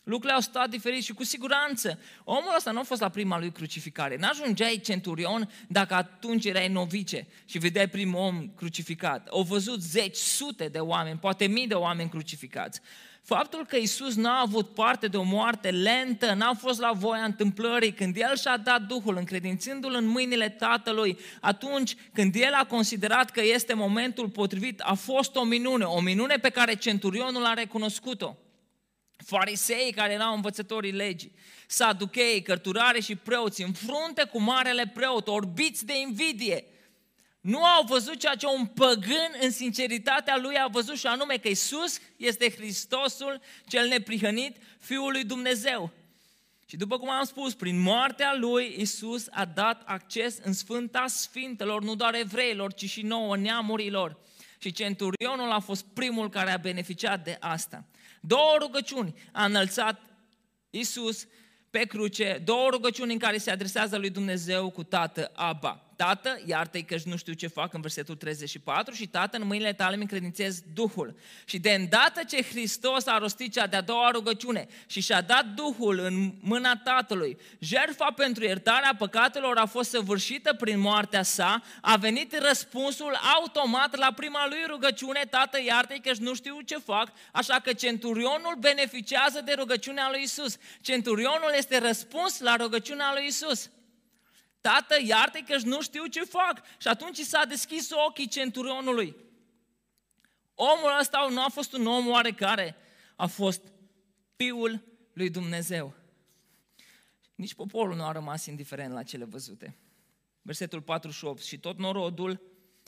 lucrurile au stat diferit și cu siguranță omul ăsta nu a fost la prima lui crucificare. N-ajungeai centurion dacă atunci erai novice și vedeai primul om crucificat. Au văzut zeci, sute de oameni, poate mii de oameni crucificați. Faptul că Iisus n-a avut parte de o moarte lentă, n-a fost la voia întâmplării, când El și-a dat Duhul, încredințându-L în mâinile Tatălui, atunci când El a considerat că este momentul potrivit, a fost o minune, o minune pe care centurionul a recunoscut-o. Fariseii care erau învățătorii legii, saducheii, cărturare și preoți, în frunte cu marele preot, orbiți de invidie, nu au văzut ceea ce un păgân în sinceritatea lui a văzut și anume că Iisus este Hristosul cel neprihănit, Fiul lui Dumnezeu. Și după cum am spus, prin moartea lui Iisus a dat acces în Sfânta Sfintelor, nu doar evreilor, ci și nouă neamurilor. Și centurionul a fost primul care a beneficiat de asta. Două rugăciuni a înălțat Iisus pe cruce, două rugăciuni în care se adresează lui Dumnezeu cu Tată, Abba. Tată, iartă-i că nu știu ce fac în versetul treizeci și patru și Tată, în mâinile tale îmi încredințez Duhul. Și de îndată ce Hristos a rostit cea de-a doua rugăciune și și-a dat Duhul în mâna Tatălui, jertfa pentru iertarea păcatelor a fost săvârșită prin moartea sa, a venit răspunsul automat la prima lui rugăciune, Tată, iartă-i că nu știu ce fac, așa că centurionul beneficiază de rugăciunea lui Iisus. Centurionul este răspuns la rugăciunea lui Iisus. Tată, iartă-i că nu știu ce fac. Și atunci s-a deschis ochii centurionului. Omul ăsta nu a fost un om oarecare, a fost Fiul lui Dumnezeu. Nici poporul nu a rămas indiferent la cele văzute. Versetul patruzeci și opt, și tot norodul,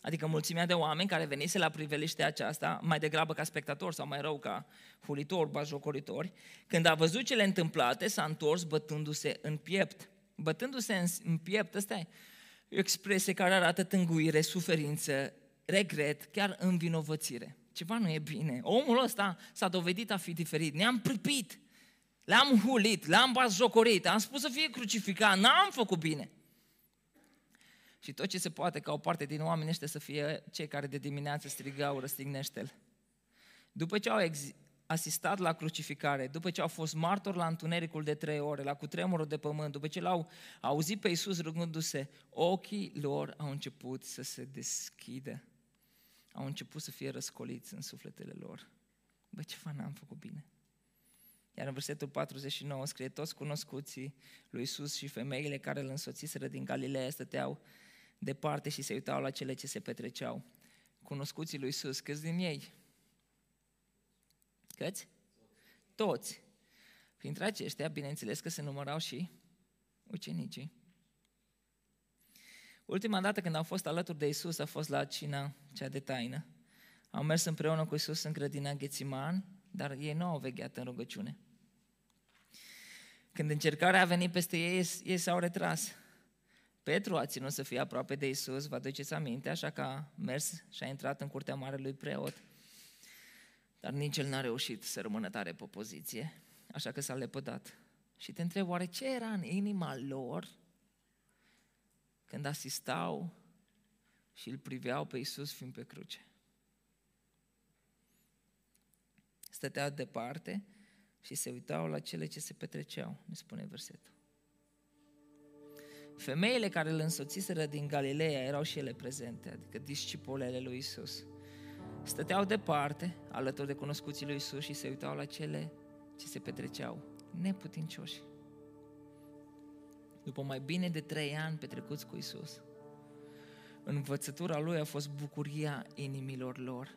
adică mulțimea de oameni care venise la priveliștea aceasta, mai degrabă ca spectatori sau mai rău ca hulitori, bajocoritori, când a văzut cele întâmplate, s-a întors bătându-se în piept. Bătându-se în piept, ăsta e o expresie care arată tânguire, suferință, regret, chiar învinovățire. Ceva nu e bine. Omul ăsta s-a dovedit a fi diferit. Ne-am pripit, l-am hulit, l-am batjocorit, am spus să fie crucificat, n-am făcut bine. Și tot ce se poate ca o parte din oameni ăștia să fie cei care de dimineață strigau, răstignește-l. După ce au existat, asistat la crucificare, după ce au fost martori la întunericul de trei ore, la cutremurul de pământ, după ce l-au auzit pe Iisus rugându-se, ochii lor au început să se deschidă. Au început să fie răscoliți în sufletele lor. Bă, ceva n-am făcut bine. Iar în versetul patruzeci și nouă scrie, toți cunoscuții lui Iisus și femeile care îl însoțiseră din Galileea stăteau departe și se uitau la cele ce se petreceau. Cunoscuții lui Iisus, câți din ei? Căți? Toți. Printre aceștia, bineînțeles că se numărau și ucenicii. Ultima dată când au fost alături de Iisus a fost la cina cea de taină. Au mers împreună cu Iisus în grădina Ghețiman, dar ei nu au vegheat în rugăciune. Când încercarea a venit peste ei, ei s-au retras. Petru a ținut să fie aproape de Iisus, vă aduceți aminte, așa că a mers și a intrat în curtea marelui preot. Dar nici el n-a reușit să rămână tare pe poziție, așa că s-a lepădat. Și te întreb, oare ce era în inima lor când asistau și îl priveau pe Iisus fiind pe cruce? Stăteau departe și se uitau la cele ce se petreceau, ne spune versetul. Femeile care îl însoțiseră din Galileea erau și ele prezente, adică discipolele lui Iisus. Stăteau departe, alături de cunoscuții lui Iisus și se uitau la cele ce se petreceau, neputincioși. După mai bine de trei ani petrecuți cu Iisus, învățătura lui a fost bucuria inimilor lor.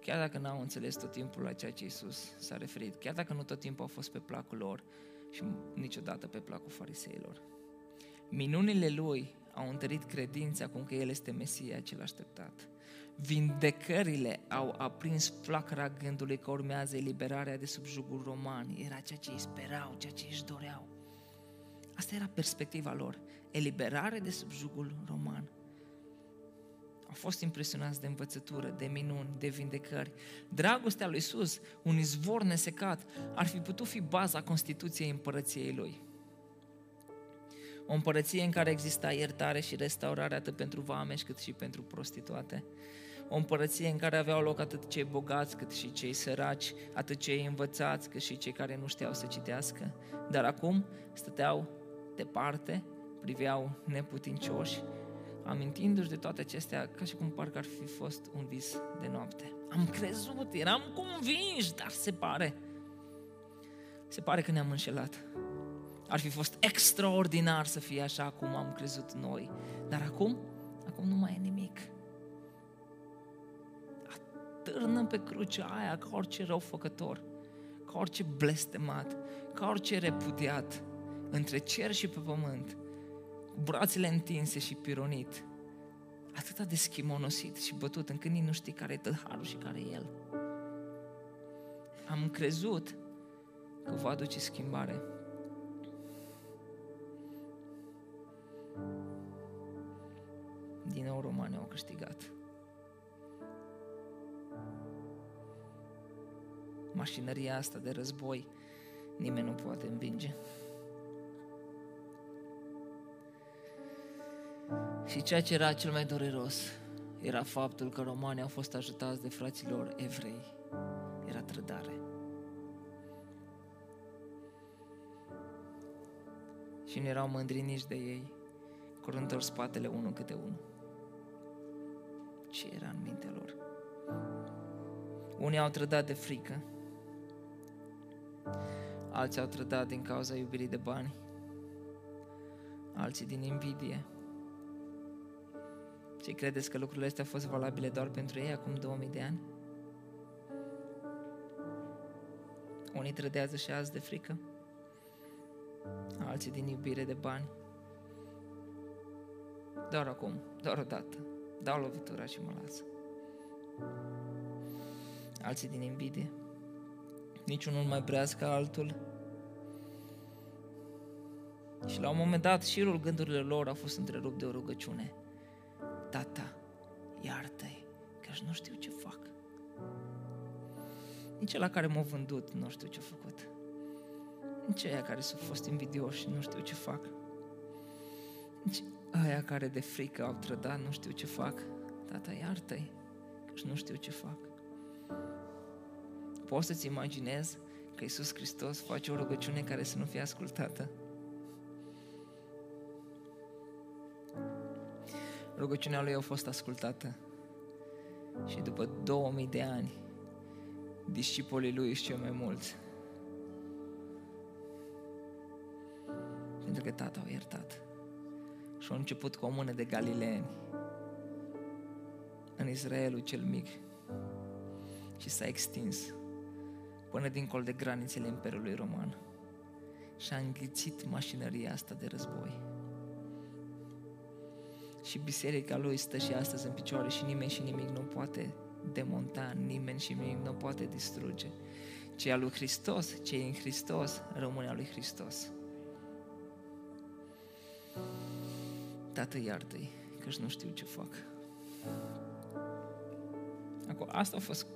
Chiar dacă n-au înțeles tot timpul la ceea ce Iisus s-a referit, chiar dacă nu tot timpul a fost pe placul lor și niciodată pe placul fariseilor. Minunile lui au întărit credința cum că el este Mesia cel așteptat. Vindecările au aprins flacăra gândului că urmează eliberarea de sub jugul roman. Era ceea ce îi sperau, ceea ce își doreau. Asta era perspectiva lor, eliberare de sub jugul roman. Au fost impresionați de învățătură, de minuni, de vindecări. Dragostea lui Iisus, un izvor nesecat, ar fi putut fi baza Constituției Împărăției Lui. O împărăție în care exista iertare și restaurare atât pentru vameși cât și pentru prostituate. O împărăție în care aveau loc atât cei bogați cât și cei săraci, atât cei învățați cât și cei care nu știau să citească. Dar acum stăteau departe, priveau neputincioși, amintindu-și de toate acestea ca și cum parcă ar fi fost un vis de noapte. Am crezut, eram convinși, dar se pare. Se pare că ne-am înșelat. Ar fi fost extraordinar să fie așa cum am crezut noi. Dar acum, acum nu mai e nimic. Atârnă pe crucea aia ca orice răufăcător, ca orice blestemat, ca orice repudiat, între cer și pe pământ, cu brațele întinse și pironit, atâta de schimonosit și bătut, încât nici nu știi care e tâlharul și care e el. Am crezut că va aduce schimbare. Din nou romanii au câștigat. Mașinăria asta de război nimeni nu poate învinge. Și ceea ce era cel mai dureros era faptul că romanii au fost ajutați de fraților evrei. Era trădare. Și nu erau mândri nici de ei, că întorc spatele unul câte unul. Ce era în mintea lor? Unii au trădat de frică, alții au trădat din cauza iubirii de bani, alții din invidie. Ce credeți că lucrurile astea au fost valabile doar pentru ei acum două mii de ani? Unii trădează și azi de frică, alții din iubire de bani. Doar acum, doar o dată, dau lovitura și mă las. Alții din invidie. Niciunul nu mai brească altul. Și la un moment dat, șirul gândurilor lor a fost întrerupt de o rugăciune. Tata, iartă-i, că-și nu știu ce fac. Nici ăla care m-a vândut nu știu ce-a făcut. Nici aia care s-a fost invidioși nu știu ce fac. Nici aia care de frică au trădat nu știu ce fac. Tata, iartă-i, că-și nu știu ce fac. Poți să-ți imaginezi că Iisus Hristos face o rugăciune care să nu fie ascultată? Rugăciunea lui a fost ascultată și după două mii de ani discipolii lui și cei mai mulți, pentru că tata a iertat și a început cu o mână de galileeni în Israelul cel mic și s-a extins până dincolo de granițele Imperiului Roman și a înghițit mașinăria asta de război. Și biserica lui stă și astăzi în picioare și nimeni și nimic nu poate demonta, nimeni și nimic nu poate distruge. Ce e al lui Hristos, ce e în Hristos, rămâne al lui Hristos. Tată, iartă-i, că-și nu știu ce fac. Acum, asta a fost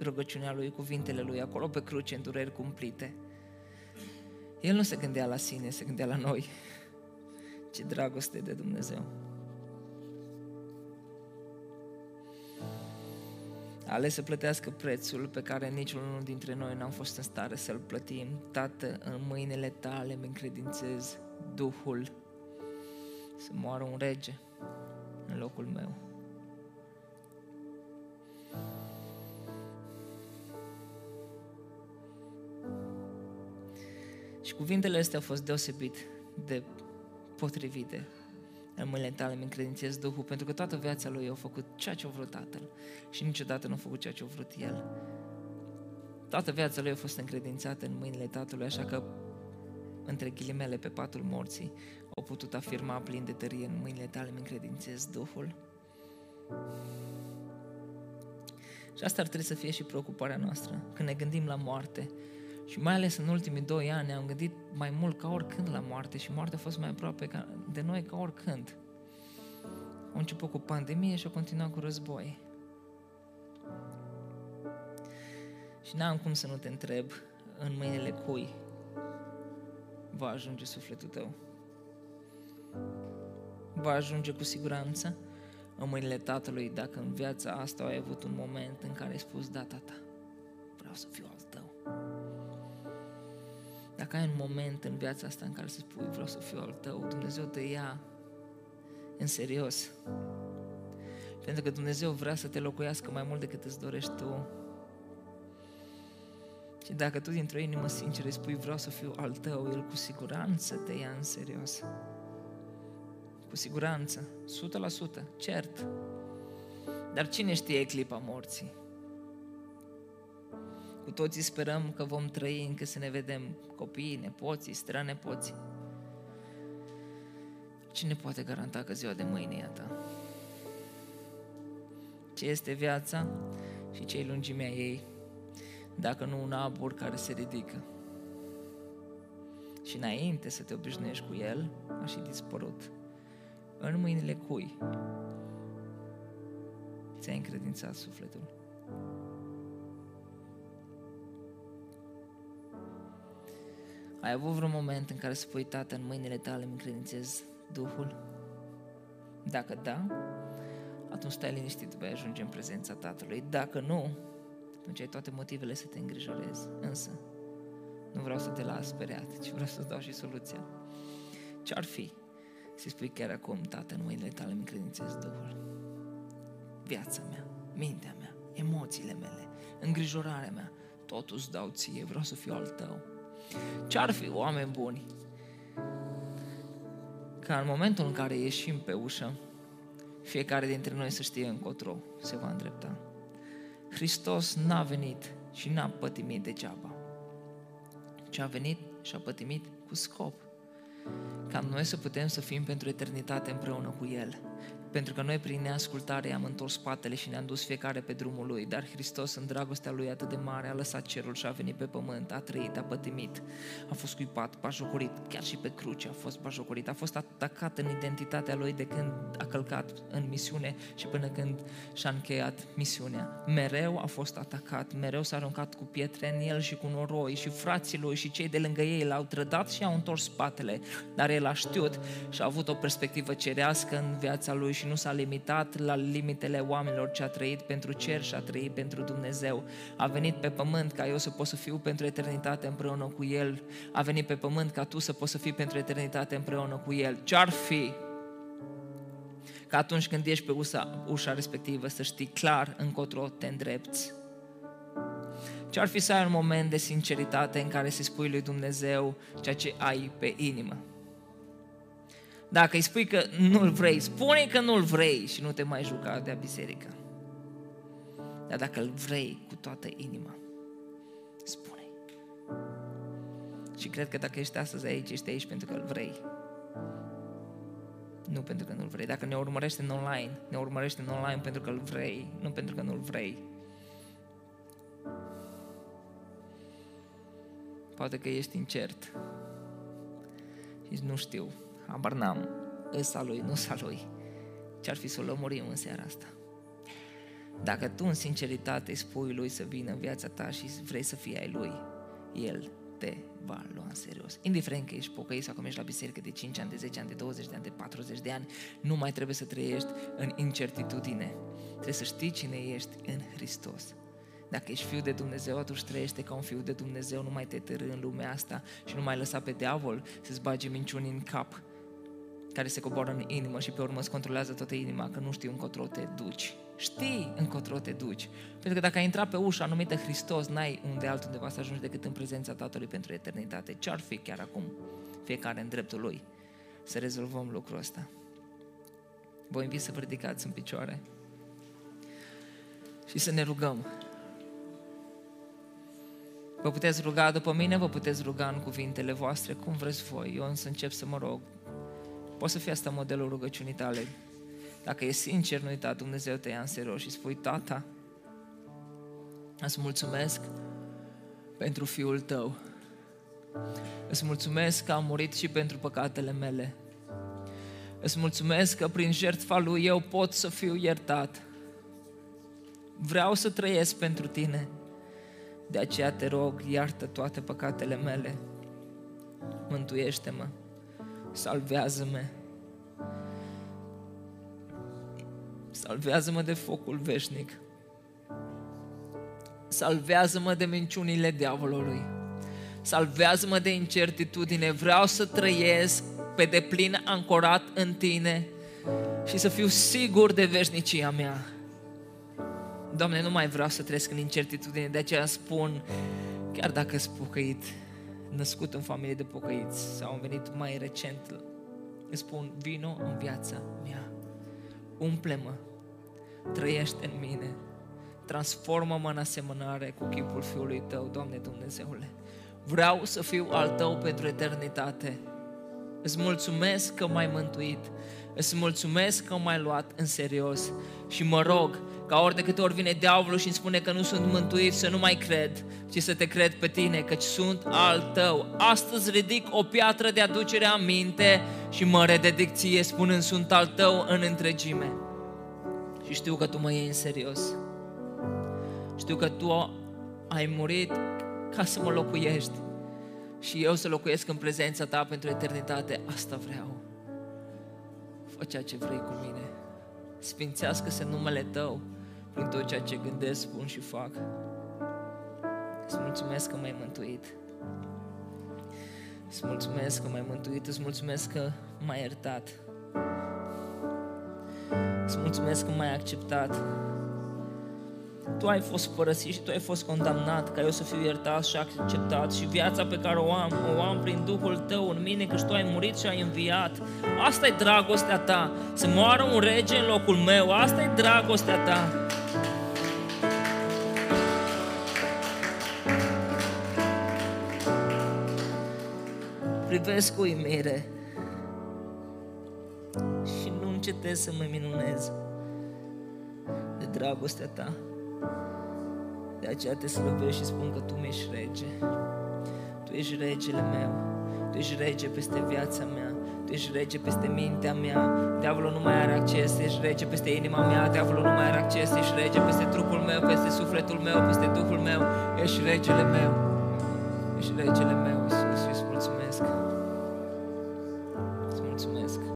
rugăciunea Lui, cuvintele Lui, acolo pe cruce, în dureri cumplite. El nu se gândea la sine, se gândea la noi. Ce dragoste de Dumnezeu! A ales să plătească prețul pe care niciunul dintre noi n-am fost în stare să-l plătim. Tată, în mâinile Tale îmi încredințez Duhul, să moară un rege în locul meu. Și cuvintele astea au fost deosebit de potrivite. În mâinile Tale îmi încredințez Duhul, pentru că toată viața lui a făcut ceea ce a vrut Tatăl și niciodată nu a făcut ceea ce a vrut el. Toată viața lui a fost încredințată în mâinile Tatălui, așa că, între ghilimele, pe patul morții, au putut afirma plin de tărie: în mâinile Tale îmi încredințez Duhul. Și asta ar trebui să fie și preocuparea noastră când ne gândim la moarte. Și mai ales în ultimii doi ani am gândit mai mult ca oricând la moarte și moartea a fost mai aproape de noi ca oricând. A început cu pandemie și a continuat cu război. Și n-am cum să nu te întreb: în mâinile cui va ajunge sufletul tău? Va ajunge cu siguranță în mâinile Tatălui, dacă în viața asta ai avut un moment în care ai spus: da, Tata, vreau să fiu al Tău. Dacă ai un moment în viața asta în care să spui: vreau să fiu al Tău, Dumnezeu te ia în serios. Pentru că Dumnezeu vrea să te locuiască mai mult decât îți dorești tu. Și dacă tu dintr-o inimă sinceră spui: vreau să fiu al Tău, El cu siguranță te ia în serios. Cu siguranță, o sută la sută, cert. Dar cine știe clipa morții? Cu toții sperăm că vom trăi încă să ne vedem copiii, nepoții, strănepoții. Cine poate garanta că ziua de mâine e a ta? Ce este viața și ce-i lungimea ei, dacă nu un abur care se ridică? Și înainte să te obișnuiești cu el, a și dispărut. În mâinile cui ți-ai încredințat sufletul? Ai avut vreun moment în care să spui: Tată, în mâinile Tale îmi încredințez Duhul? Dacă da, atunci stai liniștit, vei ajunge în prezența Tatălui. Dacă nu, atunci ai toate motivele să te îngrijorezi. Însă, nu vreau să te las speriat, ci vreau să-ți dau și soluția. Ce-ar fi să-i spui chiar acum: Tată, în mâinile Tale îmi încredințez Duhul? Viața mea, mintea mea, emoțiile mele, îngrijorarea mea, totul îți dau Ție, vreau să fiu al Tău. Ce-ar fi, oameni buni, ca în momentul în care ieșim pe ușă, fiecare dintre noi să știe încotro se va îndrepta. Hristos n-a venit și n-a pătimit degeaba, ci a venit și a pătimit cu scop, ca noi să putem să fim pentru eternitate împreună cu El. Pentru că noi, prin neascultare, am întors spatele și ne-am dus fiecare pe drumul Lui, dar Hristos, în dragostea Lui atât de mare, a lăsat cerul și a venit pe pământ, a trăit, a pătimit, a fost scuipat, bajocorit, chiar și pe cruce a fost bajocorit, a fost atacat în identitatea Lui de când a călcat în misiune și până când și-a încheiat misiunea. Mereu a fost atacat, mereu s-a aruncat cu pietre în El și cu noroi, și frații Lui și cei de lângă ei L-au trădat și au întors spatele, dar El a știut și a avut o perspectivă cerească în viața Lui și nu s-a limitat la limitele oamenilor, ci a trăit pentru cer și a trăit pentru Dumnezeu. A venit pe pământ ca eu să pot să fiu pentru eternitate împreună cu El. A venit pe pământ ca tu să poți să fii pentru eternitate împreună cu El. Ce-ar fi că atunci când ieși pe ușa, ușa respectivă să știi clar încotro te îndrepți? Ce-ar fi să ai un moment de sinceritate în care să-i spui lui Dumnezeu ceea ce ai pe inimă? Dacă îi spui că nu-l vrei, spune că nu-l vrei și nu te mai juca de-a biserică. Dar dacă îl vrei cu toată inima, spune. Și cred că dacă ești astăzi aici, ești aici pentru că îl vrei. Nu pentru că nu-l vrei. Dacă ne urmărești în online, ne urmărești în online pentru că îl vrei, nu pentru că nu-l vrei. Poate că ești incert și nu știu. Habar n-am, ăsta lui, nu-s a lui. Ce-ar fi să o lămurim în seara asta? Dacă tu în sinceritate spui lui să vină în viața ta și vrei să fii ai lui, el te va lua în serios. Indiferent că ești pocăit sau că ești la biserică de cinci ani, de zece ani, de douăzeci de ani, de patruzeci de ani, nu mai trebuie să trăiești în incertitudine. Trebuie să știi cine ești în Hristos. Dacă ești fiul de Dumnezeu, atunci trăiește ca un fiu de Dumnezeu, nu mai te târî în lumea asta și nu mai lăsa pe diavol să-ți bage minciuni în cap, care se coboară în inimă și pe urmă îți controlează toată inima, că nu știi încotro te duci. Știi încotro te duci. Pentru că dacă ai intrat pe ușa numită Hristos, n-ai unde altundeva să ajungi decât în prezența Tatălui pentru eternitate. Ce-ar fi chiar acum? Fiecare în dreptul lui. Să rezolvăm lucrul ăsta. Vă invit să vă ridicați în picioare și să ne rugăm. Vă puteți ruga după mine, vă puteți ruga în cuvintele voastre, cum vreți voi. Eu însă încep să mă rog. Poate să fie asta modelul rugăciunii tale. Dacă e sincer, nu uita, Dumnezeu te ia în serios și spui: Tata, îți mulțumesc pentru Fiul Tău. Îți mulțumesc că a murit și pentru păcatele mele. Îți mulțumesc că prin jertfa Lui eu pot să fiu iertat. Vreau să trăiesc pentru Tine. De aceea te rog, iartă toate păcatele mele. Mântuiește-mă. Salvează-mă. Salvează-mă de focul veșnic. Salvează-mă de minciunile diavolului. Salvează-mă de incertitudine. Vreau să trăiesc pe deplin ancorat în Tine și să fiu sigur de veșnicia mea. Doamne, nu mai vreau să trăiesc în incertitudine, de aceea spun, chiar dacă sunt pocăit, născut în familie de pocăiți sau am venit mai recent, îți spun: vino în viața mea, umple-mă, trăiește în mine, transformă-mă în asemănare cu chipul Fiului Tău, Doamne Dumnezeule. Vreau să fiu al Tău pentru eternitate. Îți mulțumesc că m-ai mântuit, îți mulțumesc că m-ai luat în serios și mă rog ca ori de câte ori vine diavolul și îmi spune că nu sunt mântuit, să nu mai cred, ci să te cred pe Tine, căci sunt al Tău. Astăzi ridic o piatră de aducere a minte și mă rededic Ție, spunând: sunt al Tău în întregime. Și știu că Tu mă iei în serios. Știu că Tu ai murit ca să mă locuiești și eu să locuiesc în prezența Ta pentru eternitate. Asta vreau. Fă ceea ce vrei cu mine. Sfințească-se numele Tău prin tot ceea ce gândesc, spun și fac. Îți mulțumesc că m-ai mântuit. Îți mulțumesc că m-ai mântuit. Îți mulțumesc că m-ai iertat. Îți mulțumesc că m-ai acceptat. Tu ai fost părăsit și Tu ai fost condamnat ca eu să fiu iertat și acceptat, și viața pe care o am, o am prin Duhul Tău în mine, căci Tu ai murit și ai înviat. Asta e dragostea Ta, să moară un rege în locul meu. Asta e dragostea Ta. Privesc cu uimire și nu încetez să mă minunez de dragostea Ta. De aceea Te slăbesc și spun că Tu mi-ești rege. Tu ești regele meu. Tu ești rege peste viața mea. Tu ești rege peste mintea mea. Diavolul nu mai are acces. Ești rege peste inima mea. Diavolul nu mai are acces. Ești rege peste trupul meu, peste sufletul meu, peste Duhul meu. Ești regele meu. Ești regele meu.